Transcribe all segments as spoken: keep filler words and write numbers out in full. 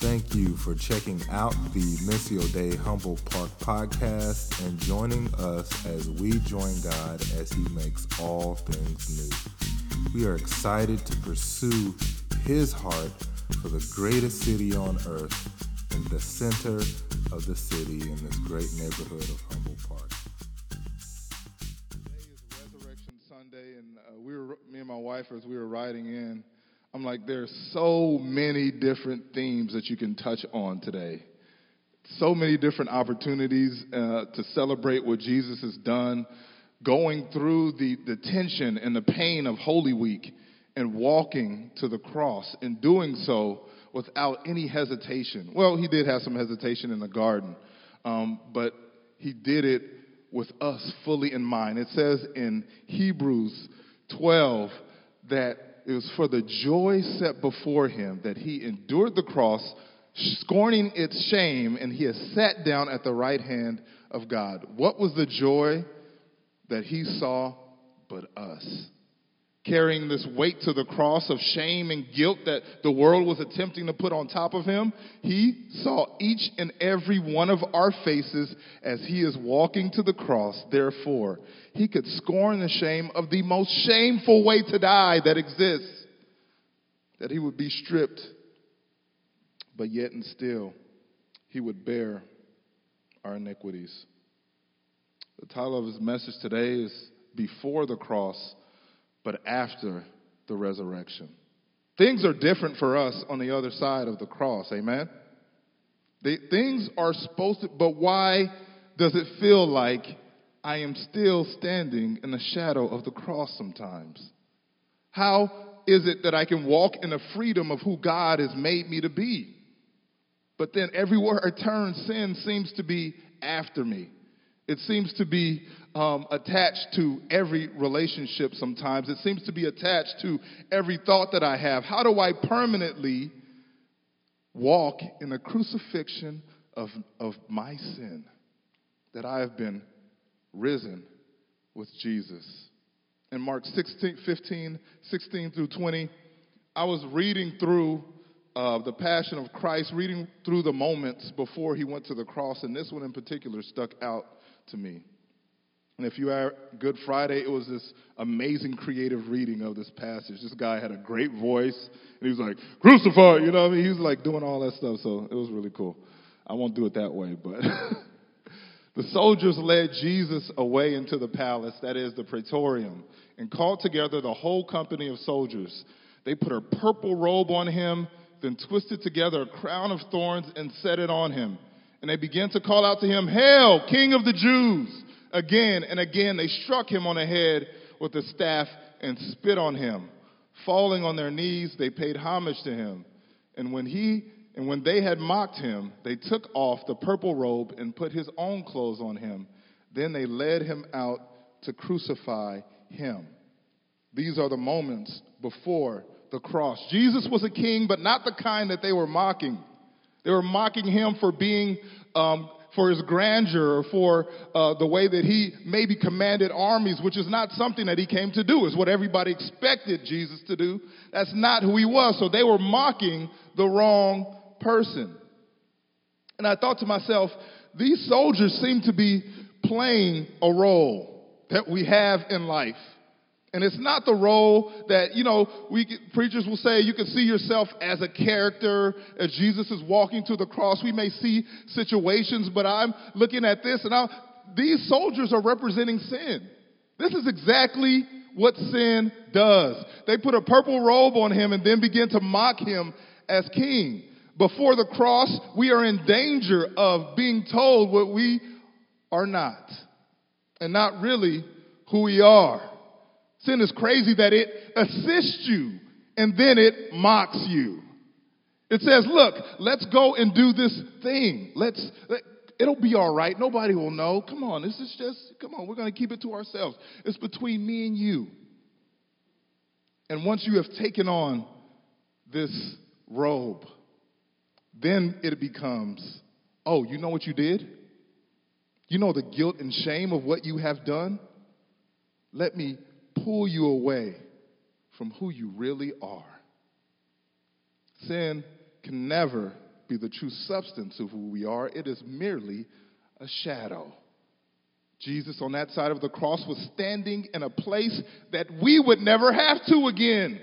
Thank you for checking out the Missio Dei Humboldt Park podcast and joining us as we join God as He makes all things new. We are excited to pursue His heart for the greatest city on earth and the center of the city in this great neighborhood of Humboldt Park. Today is Resurrection Sunday, and uh, we were, me and my wife, as we were riding in, I'm like, there's so many different themes that you can touch on today. So many different opportunities uh, to celebrate what Jesus has done, going through the, the tension and the pain of Holy Week and walking to the cross and doing so without any hesitation. Well, he did have some hesitation in the garden, um, but he did it with us fully in mind. It says in Hebrews twelve that it was for the joy set before him that he endured the cross, scorning its shame, and he has sat down at the right hand of God. What was the joy that he saw but us? Carrying this weight to the cross of shame and guilt that the world was attempting to put on top of him, he saw each and every one of our faces as he is walking to the cross. Therefore, he could scorn the shame of the most shameful way to die that exists, that he would be stripped, but yet and still he would bear our iniquities. The title of his message today is Before the Cross, but after the resurrection. Things are different for us on the other side of the cross, amen? They, things are supposed to, but why does it feel like I am still standing in the shadow of the cross sometimes? How is it that I can walk in the freedom of who God has made me to be? But then everywhere I turn, sin seems to be after me. It seems to be um, attached to every relationship sometimes. It seems to be attached to every thought that I have. How do I permanently walk in the crucifixion of, of my sin, that I have been risen with Jesus? In Mark sixteen, fifteen, sixteen through twenty, I was reading through Uh, the Passion of Christ, reading through the moments before he went to the cross, and this one in particular stuck out to me. And if you are Good Friday, it was this amazing creative reading of this passage. This guy had a great voice, and he was like, "Christopher," you know what I mean? He was like doing all that stuff, so it was really cool. I won't do it that way, but the soldiers led Jesus away into the palace, that is the praetorium, and called together the whole company of soldiers. They put a purple robe on him, then twisted together a crown of thorns and set it on him. And they began to call out to him, "Hail, King of the Jews!" Again and again they struck him on the head with a staff and spit on him. Falling on their knees, they paid homage to him. And when he and when they had mocked him, they took off the purple robe and put his own clothes on him. Then they led him out to crucify him. These are the moments before the cross. Jesus was a king, but not the kind that they were mocking. They were mocking him for being, um, for his grandeur, or for uh, the way that he maybe commanded armies, which is not something that he came to do. It's what everybody expected Jesus to do. That's not who he was. So they were mocking the wrong person. And I thought to myself, these soldiers seem to be playing a role that we have in life. And it's not the role that, you know, we preachers will say you can see yourself as a character as Jesus is walking to the cross. We may see situations, but I'm looking at this and I'm, these soldiers are representing sin. This is exactly what sin does. They put a purple robe on him and then begin to mock him as king. Before the cross, we are in danger of being told what we are not and not really who we are. Sin is crazy that it assists you and then it mocks you. It says, look, let's go and do this thing. Let's, let, it'll be all right. Nobody will know. Come on, this is just, come on, we're going to keep it to ourselves. It's between me and you. And once you have taken on this robe, then it becomes, oh, you know what you did? You know the guilt and shame of what you have done? Let me pull you away from who you really are. Sin can never be the true substance of who we are. It is merely a shadow. Jesus on that side of the cross was standing in a place that we would never have to again.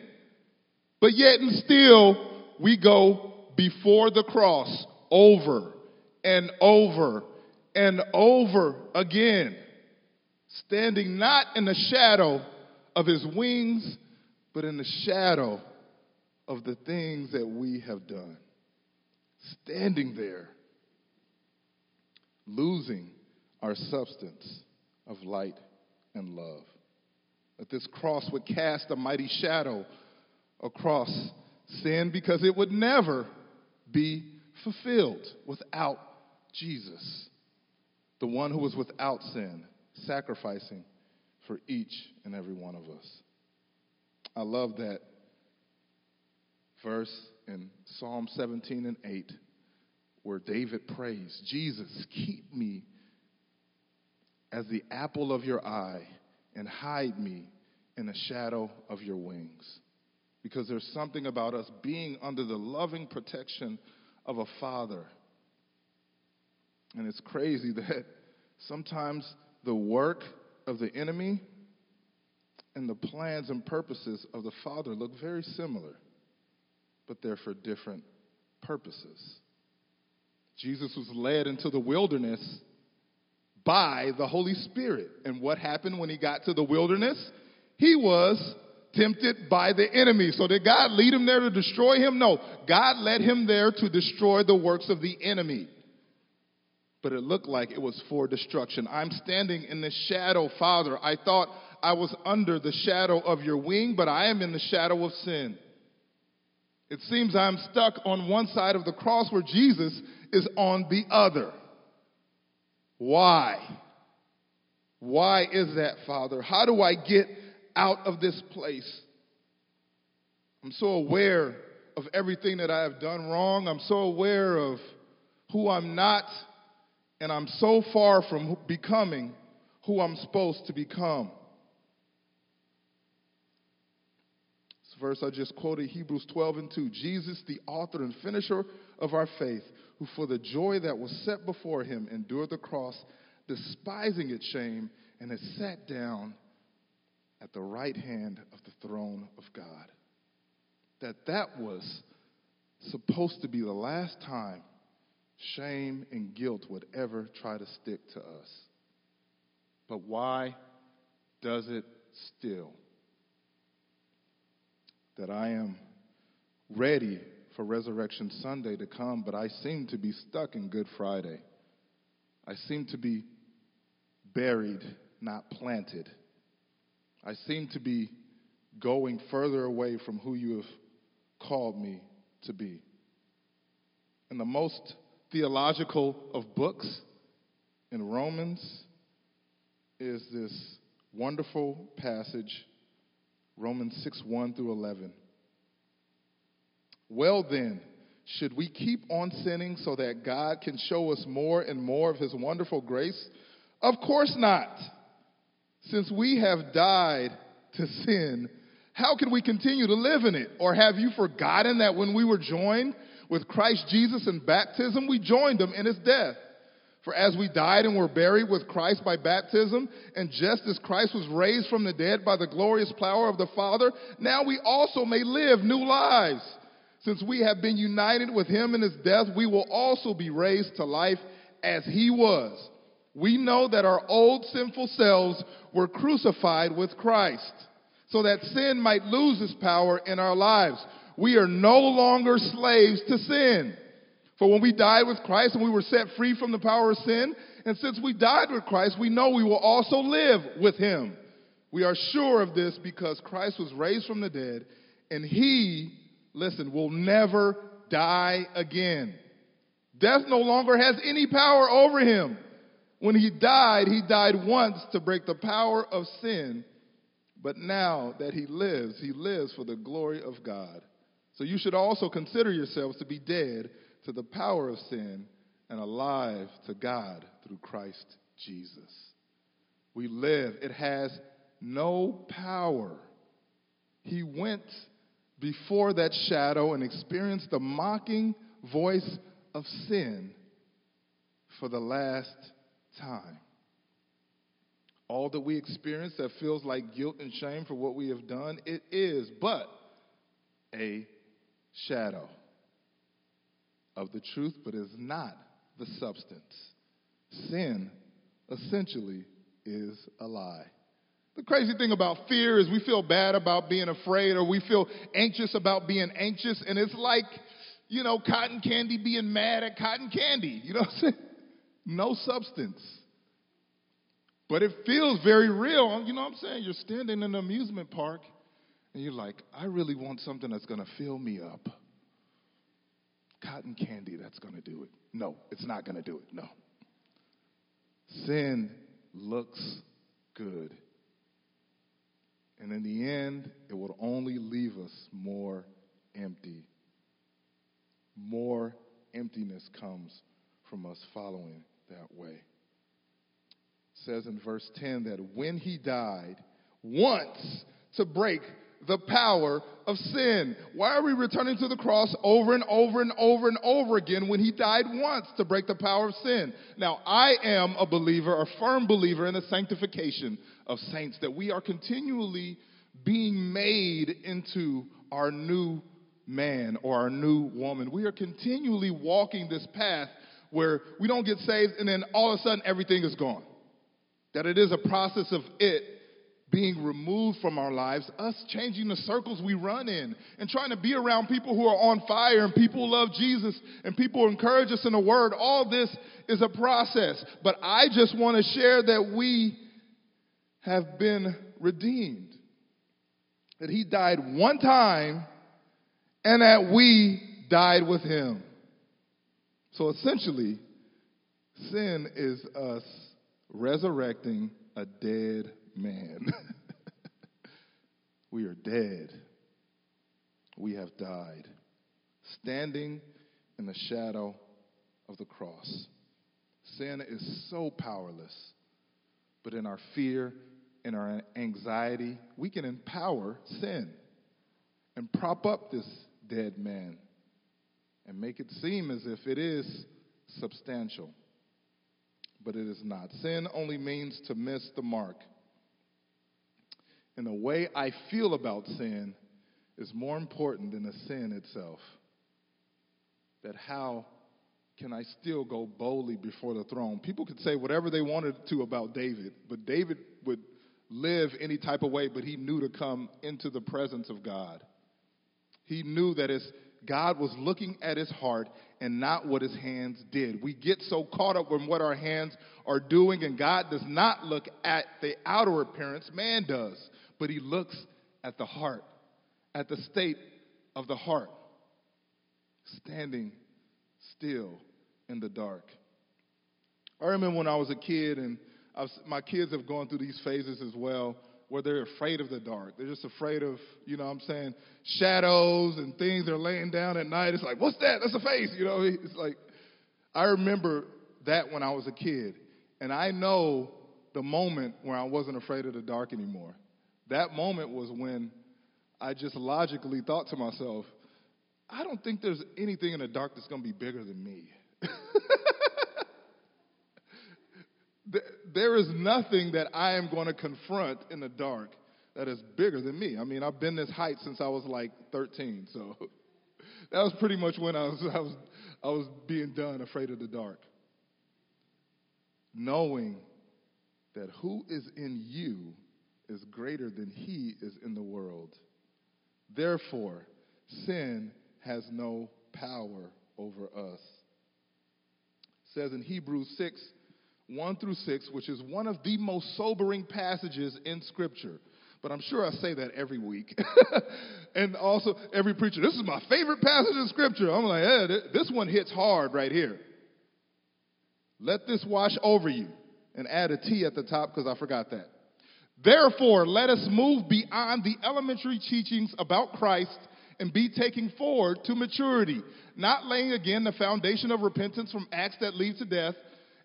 But yet and still, we go before the cross over and over and over again, standing not in the shadow of his wings, but in the shadow of the things that we have done. Standing there, losing our substance of light and love. That this cross would cast a mighty shadow across sin, because it would never be fulfilled without Jesus, the one who was without sin, sacrificing for each and every one of us. I love that verse in Psalm seventeen and eight, where David prays, Jesus, keep me as the apple of your eye and hide me in the shadow of your wings. Because there's something about us being under the loving protection of a father. And it's crazy that sometimes the work of the enemy and the plans and purposes of the father look very similar, but they're for different purposes. Jesus was led into the wilderness by the Holy Spirit. And what happened when he got to the wilderness? He was tempted by the enemy. So did God lead him there to destroy him? No. God led him there to destroy the works of the enemy. But it looked like it was for destruction. I'm standing in the shadow, Father. I thought I was under the shadow of your wing, but I am in the shadow of sin. It seems I'm stuck on one side of the cross where Jesus is on the other. Why? Why is that, Father? How do I get out of this place? I'm so aware of everything that I have done wrong. I'm so aware of who I'm not, and I'm so far from becoming who I'm supposed to become. This verse I just quoted, Hebrews twelve and two. Jesus, the author and finisher of our faith, who for the joy that was set before him endured the cross, despising its shame, and has sat down at the right hand of the throne of God. That that was supposed to be the last time shame and guilt would ever try to stick to us. But why does it still? That I am ready for Resurrection Sunday to come, but I seem to be stuck in Good Friday. I seem to be buried, not planted. I seem to be going further away from who you have called me to be. In the most theological of books, in Romans, is this wonderful passage, Romans six, one through eleven. Well then, should we keep on sinning so that God can show us more and more of his wonderful grace? Of course not. Since we have died to sin, how can we continue to live in it? Or have you forgotten that when we were joined with Christ Jesus in baptism, we joined him in his death? For as we died and were buried with Christ by baptism, and just as Christ was raised from the dead by the glorious power of the Father, now we also may live new lives. Since we have been united with him in his death, we will also be raised to life as he was. We know that our old sinful selves were crucified with Christ, so that sin might lose its power in our lives. We are no longer slaves to sin. For when we died with Christ and we were set free from the power of sin, and since we died with Christ, we know we will also live with him. We are sure of this because Christ was raised from the dead, and he... listen, we'll never die again. Death no longer has any power over him. When he died, he died once to break the power of sin. But now that he lives, he lives for the glory of God. So you should also consider yourselves to be dead to the power of sin and alive to God through Christ Jesus. We live. It has no power. He went before that shadow and experienced the mocking voice of sin for the last time. All that we experience that feels like guilt and shame for what we have done, it is but a shadow of the truth, but is not the substance. Sin essentially is a lie. The crazy thing about fear is we feel bad about being afraid, or we feel anxious about being anxious, and it's like, you know, cotton candy being mad at cotton candy. You know what I'm saying? No substance. But it feels very real. You know what I'm saying? You're standing in an amusement park, and you're like, I really want something that's going to fill me up. Cotton candy, that's going to do it. No, it's not going to do it. No. Sin looks good. And in the end, it will only leave us more empty. More emptiness comes from us following that way. It says in verse ten that when he died, once to break the power of sin. Why are we returning to the cross over and over and over and over again when he died once to break the power of sin? Now, I am a believer, a firm believer in the sanctification of saints, that we are continually being made into our new man or our new woman. We are continually walking this path where we don't get saved and then all of a sudden everything is gone. That it is a process of it being removed from our lives, us changing the circles we run in and trying to be around people who are on fire and people who love Jesus and people who encourage us in the word. All this is a process. But I just want to share that we have been redeemed. That he died one time and that we died with him. So essentially, sin is us resurrecting a dead man. We are dead. We have died. Standing in the shadow of the cross. Sin is so powerless. But in our fear, in our anxiety, we can empower sin and prop up this dead man and make it seem as if it is substantial. But it is not. Sin only means to miss the mark. And the way I feel about sin is more important than the sin itself. That how can I still go boldly before the throne? People could say whatever they wanted to about David, but David would live any type of way, but he knew to come into the presence of God. He knew that his God was looking at his heart and not what his hands did. We get so caught up in what our hands are doing, and God does not look at the outer appearance. Man does. But he looks at the heart, at the state of the heart, standing still in the dark. I remember when I was a kid, and I was, my kids have gone through these phases as well, where they're afraid of the dark. They're just afraid of, you know what I'm saying, shadows and things they're laying down at night. It's like, what's that? That's a face. You know, it's like, I remember that when I was a kid. And I know the moment where I wasn't afraid of the dark anymore. That moment was when I just logically thought to myself, I don't think there's anything in the dark that's going to be bigger than me. There is nothing that I am going to confront in the dark that is bigger than me. I mean, I've been this height since I was like thirteen, so that was pretty much when I was I was I was being done afraid of the dark. Knowing that who is in you is greater than he is in the world. Therefore, sin has no power over us. It says in Hebrews six, one through six, which is one of the most sobering passages in Scripture. But I'm sure I say that every week. And also every preacher, this is my favorite passage in Scripture. I'm like, eh, th- this one hits hard right here. Let this wash over you. And add a T at the top because I forgot that. Therefore, let us move beyond the elementary teachings about Christ and be taking forward to maturity, not laying again the foundation of repentance from acts that lead to death,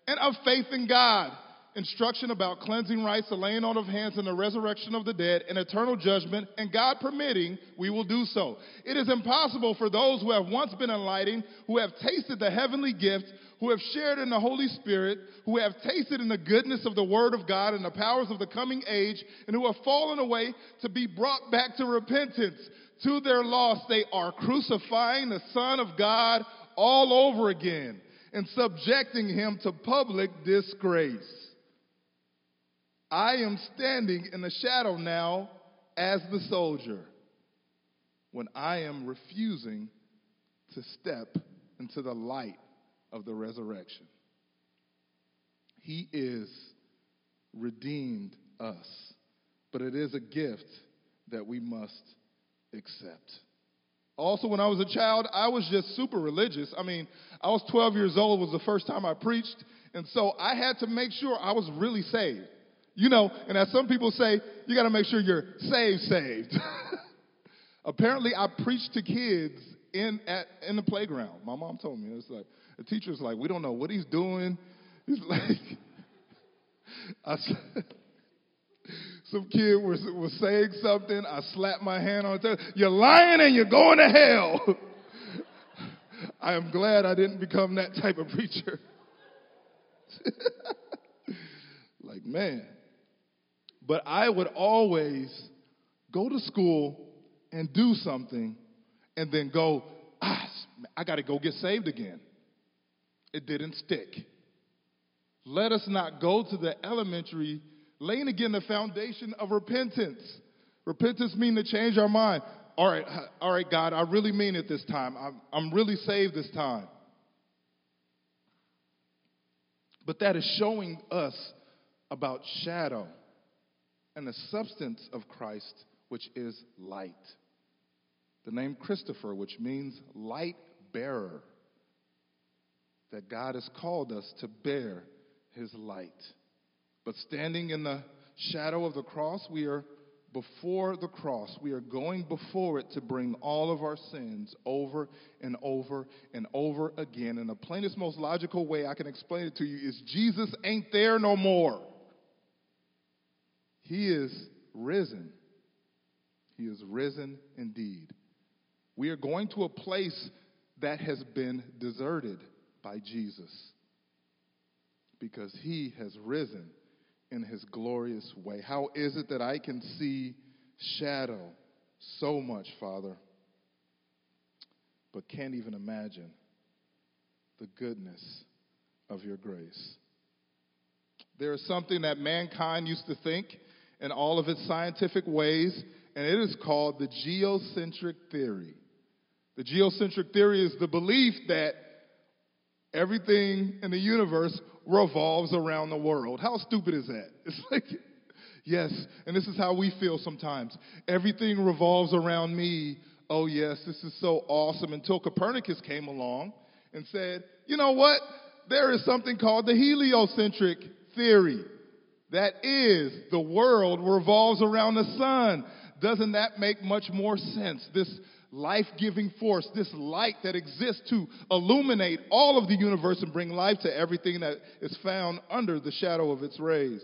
and of faith in God, instruction about cleansing rites, the laying on of hands, and the resurrection of the dead, and eternal judgment, and God permitting, we will do so. It is impossible for those who have once been enlightened, who have tasted the heavenly gift, who have shared in the Holy Spirit, who have tasted in the goodness of the Word of God and the powers of the coming age, and who have fallen away, to be brought back to repentance. To their loss, they are crucifying the Son of God all over again and subjecting him to public disgrace. I am standing in the shadow now as the soldier when I am refusing to step into the light of the resurrection. He is redeemed us, but it is a gift that we must accept. Also, when I was a child, I was just super religious. I mean, I was twelve years old, was the first time I preached, and so I had to make sure I was really saved. You know, and as some people say, you got to make sure you're saved, saved. Apparently, I preached to kids in at in the playground. My mom told me, it's like, the teacher's like, we don't know what he's doing. He's like, I said, some kid was, was saying something. I slapped my hand on the table. You're lying and you're going to hell. I am glad I didn't become that type of preacher. Like, man. But I would always go to school and do something and then go, ah, I got to go get saved again. It didn't stick. Let us not go to the elementary laying again the foundation of repentance. Repentance means to change our mind. All right, all right, God, I really mean it this time. I'm, I'm really saved this time. But that is showing us about shadow and the substance of Christ, which is light. The name Christopher, which means light bearer, that God has called us to bear his light. But standing in the shadow of the cross, we are before the cross. We are going before it to bring all of our sins over and over and over again. And the plainest, most logical way I can explain it to you is Jesus ain't there no more. He is risen. He is risen indeed. We are going to a place that has been deserted by Jesus because he has risen in his glorious way. How is it that I can see shadow so much, Father, but can't even imagine the goodness of your grace? There is something that mankind used to think in all of its scientific ways, and it is called the geocentric theory. The geocentric theory is the belief that everything in the universe revolves around the world. How stupid is that? It's like, yes, and this is how we feel sometimes. Everything revolves around me. Oh, yes, this is so awesome. Until Copernicus came along and said, you know what? There is something called the heliocentric theory. That is, the world revolves around the sun. Doesn't that make much more sense? This life-giving force, this light that exists to illuminate all of the universe and bring life to everything that is found under the shadow of its rays.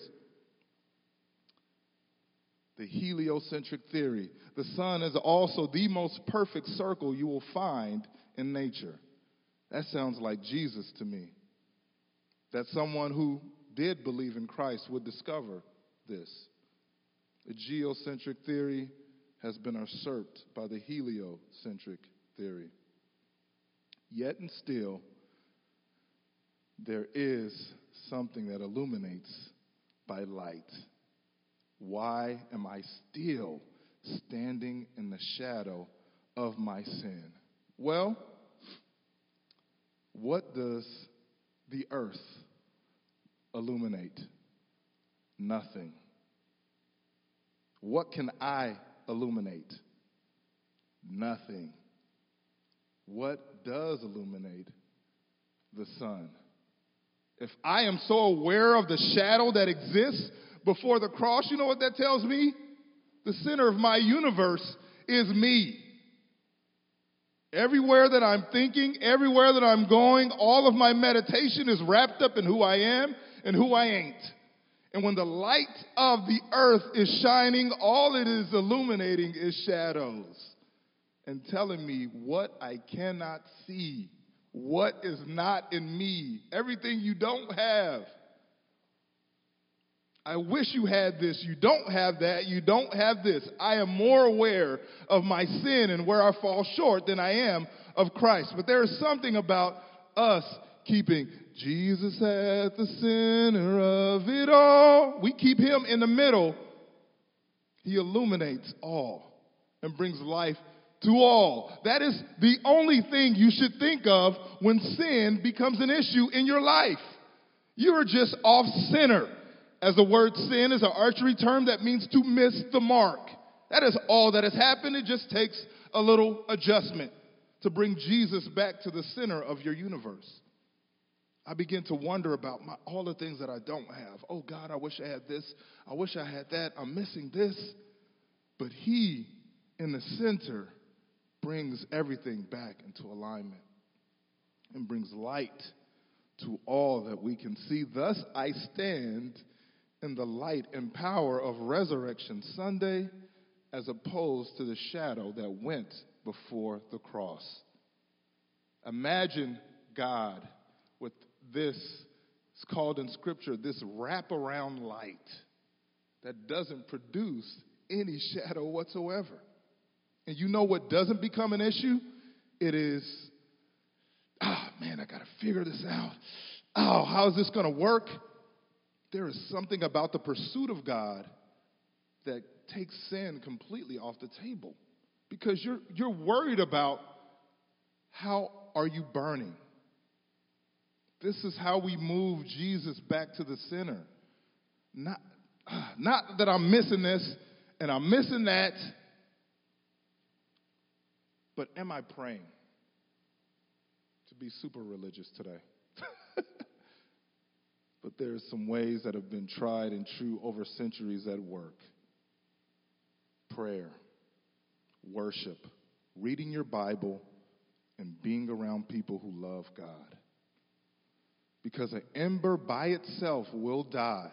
The heliocentric theory. The sun is also the most perfect circle you will find in nature. That sounds like Jesus to me. That someone who did believe in Christ would discover this. The geocentric theory has been usurped by the heliocentric theory. Yet and still, there is something that illuminates by light. Why am I still standing in the shadow of my sin? Well, what does the earth illuminate? Nothing. What can I illuminate? Nothing. What does illuminate? The sun. If I am so aware of the shadow that exists before the cross, you know what that tells me? The center of my universe is me. Everywhere that I'm thinking, everywhere that I'm going, all of my meditation is wrapped up in who I am and who I ain't. And when the light of the earth is shining, all it is illuminating is shadows and telling me what I cannot see, what is not in me, everything you don't have. I wish you had this. You don't have that. You don't have this. I am more aware of my sin and where I fall short than I am of Christ. But there is something about us keeping Jesus at the center of it all. We keep him in the middle. He illuminates all and brings life to all. That is the only thing you should think of when sin becomes an issue in your life. You are just off center. As the word sin is an archery term that means to miss the mark. That is all that has happened. It just takes a little adjustment to bring Jesus back to the center of your universe. I begin to wonder about my, all the things that I don't have. Oh, God, I wish I had this. I wish I had that. I'm missing this. But he, in the center, brings everything back into alignment and brings light to all that we can see. Thus, I stand in the light and power of Resurrection Sunday, as opposed to the shadow that went before the cross. Imagine God with this, it's called in Scripture, this wraparound light that doesn't produce any shadow whatsoever. And you know what doesn't become an issue? It is, ah, oh, man, I got to figure this out. Oh, how is this going to work? There is something about the pursuit of God that takes sin completely off the table, because you're you're worried about how are you burning. This is how we move Jesus back to the center. Not, not that I'm missing this and I'm missing that, but am I praying? To be super religious today. But there are some ways that have been tried and true over centuries at work. Prayer, worship, reading your Bible, and being around people who love God. Because an ember by itself will die.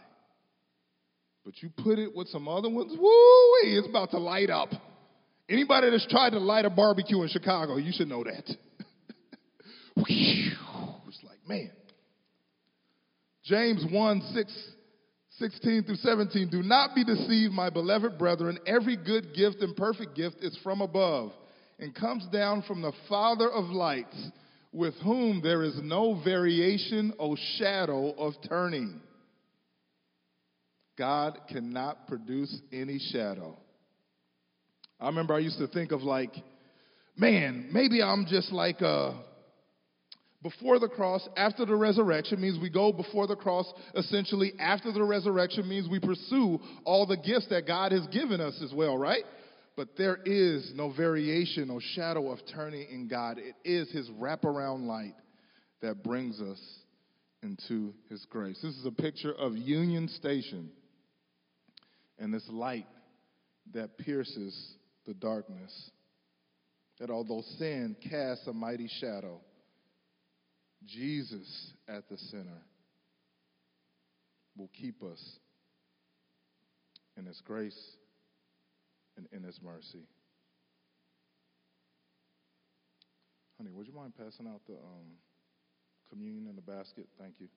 But you put it with some other ones, woo-wee, it's about to light up. Anybody that's tried to light a barbecue in Chicago, you should know that. It's like, man. James one, six, sixteen through seventeen, do not be deceived, my beloved brethren. Every good gift and perfect gift is from above and comes down from the Father of lights, with whom there is no variation or shadow of turning. God cannot produce any shadow. I remember I used to think of like, man, maybe I'm just like a... Before the cross, after the resurrection, means we go before the cross. Essentially, after the resurrection means we pursue all the gifts that God has given us as well, right? But there is no variation or shadow of turning in God. It is his wraparound light that brings us into his grace. This is a picture of Union Station and this light that pierces the darkness. That although sin casts a mighty shadow, Jesus at the center will keep us in his grace and in his mercy. Honey, would you mind passing out the um, communion in the basket? Thank you.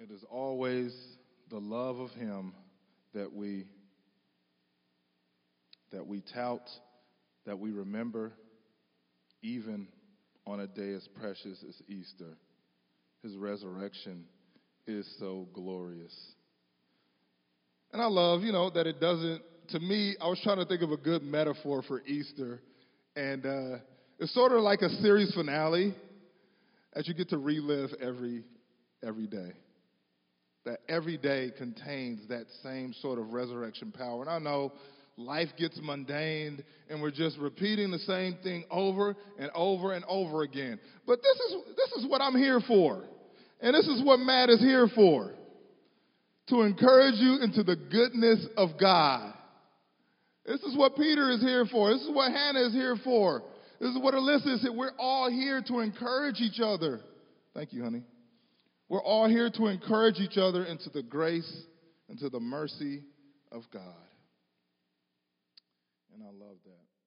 It is always the love of him that we that we tout, that we remember, even on a day as precious as Easter. His resurrection is so glorious. And I love, you know, that it doesn't, to me, I was trying to think of a good metaphor for Easter, and uh, it's sort of like a series finale that you get to relive every every day. That every day contains that same sort of resurrection power. And I know life gets mundane and we're just repeating the same thing over and over and over again. But this is this is what I'm here for. And this is what Matt is here for. To encourage you into the goodness of God. This is what Peter is here for. This is what Hannah is here for. This is what a list is. We're all here to encourage each other. Thank you, honey. We're all here to encourage each other into the grace, into the mercy of God. And I love that.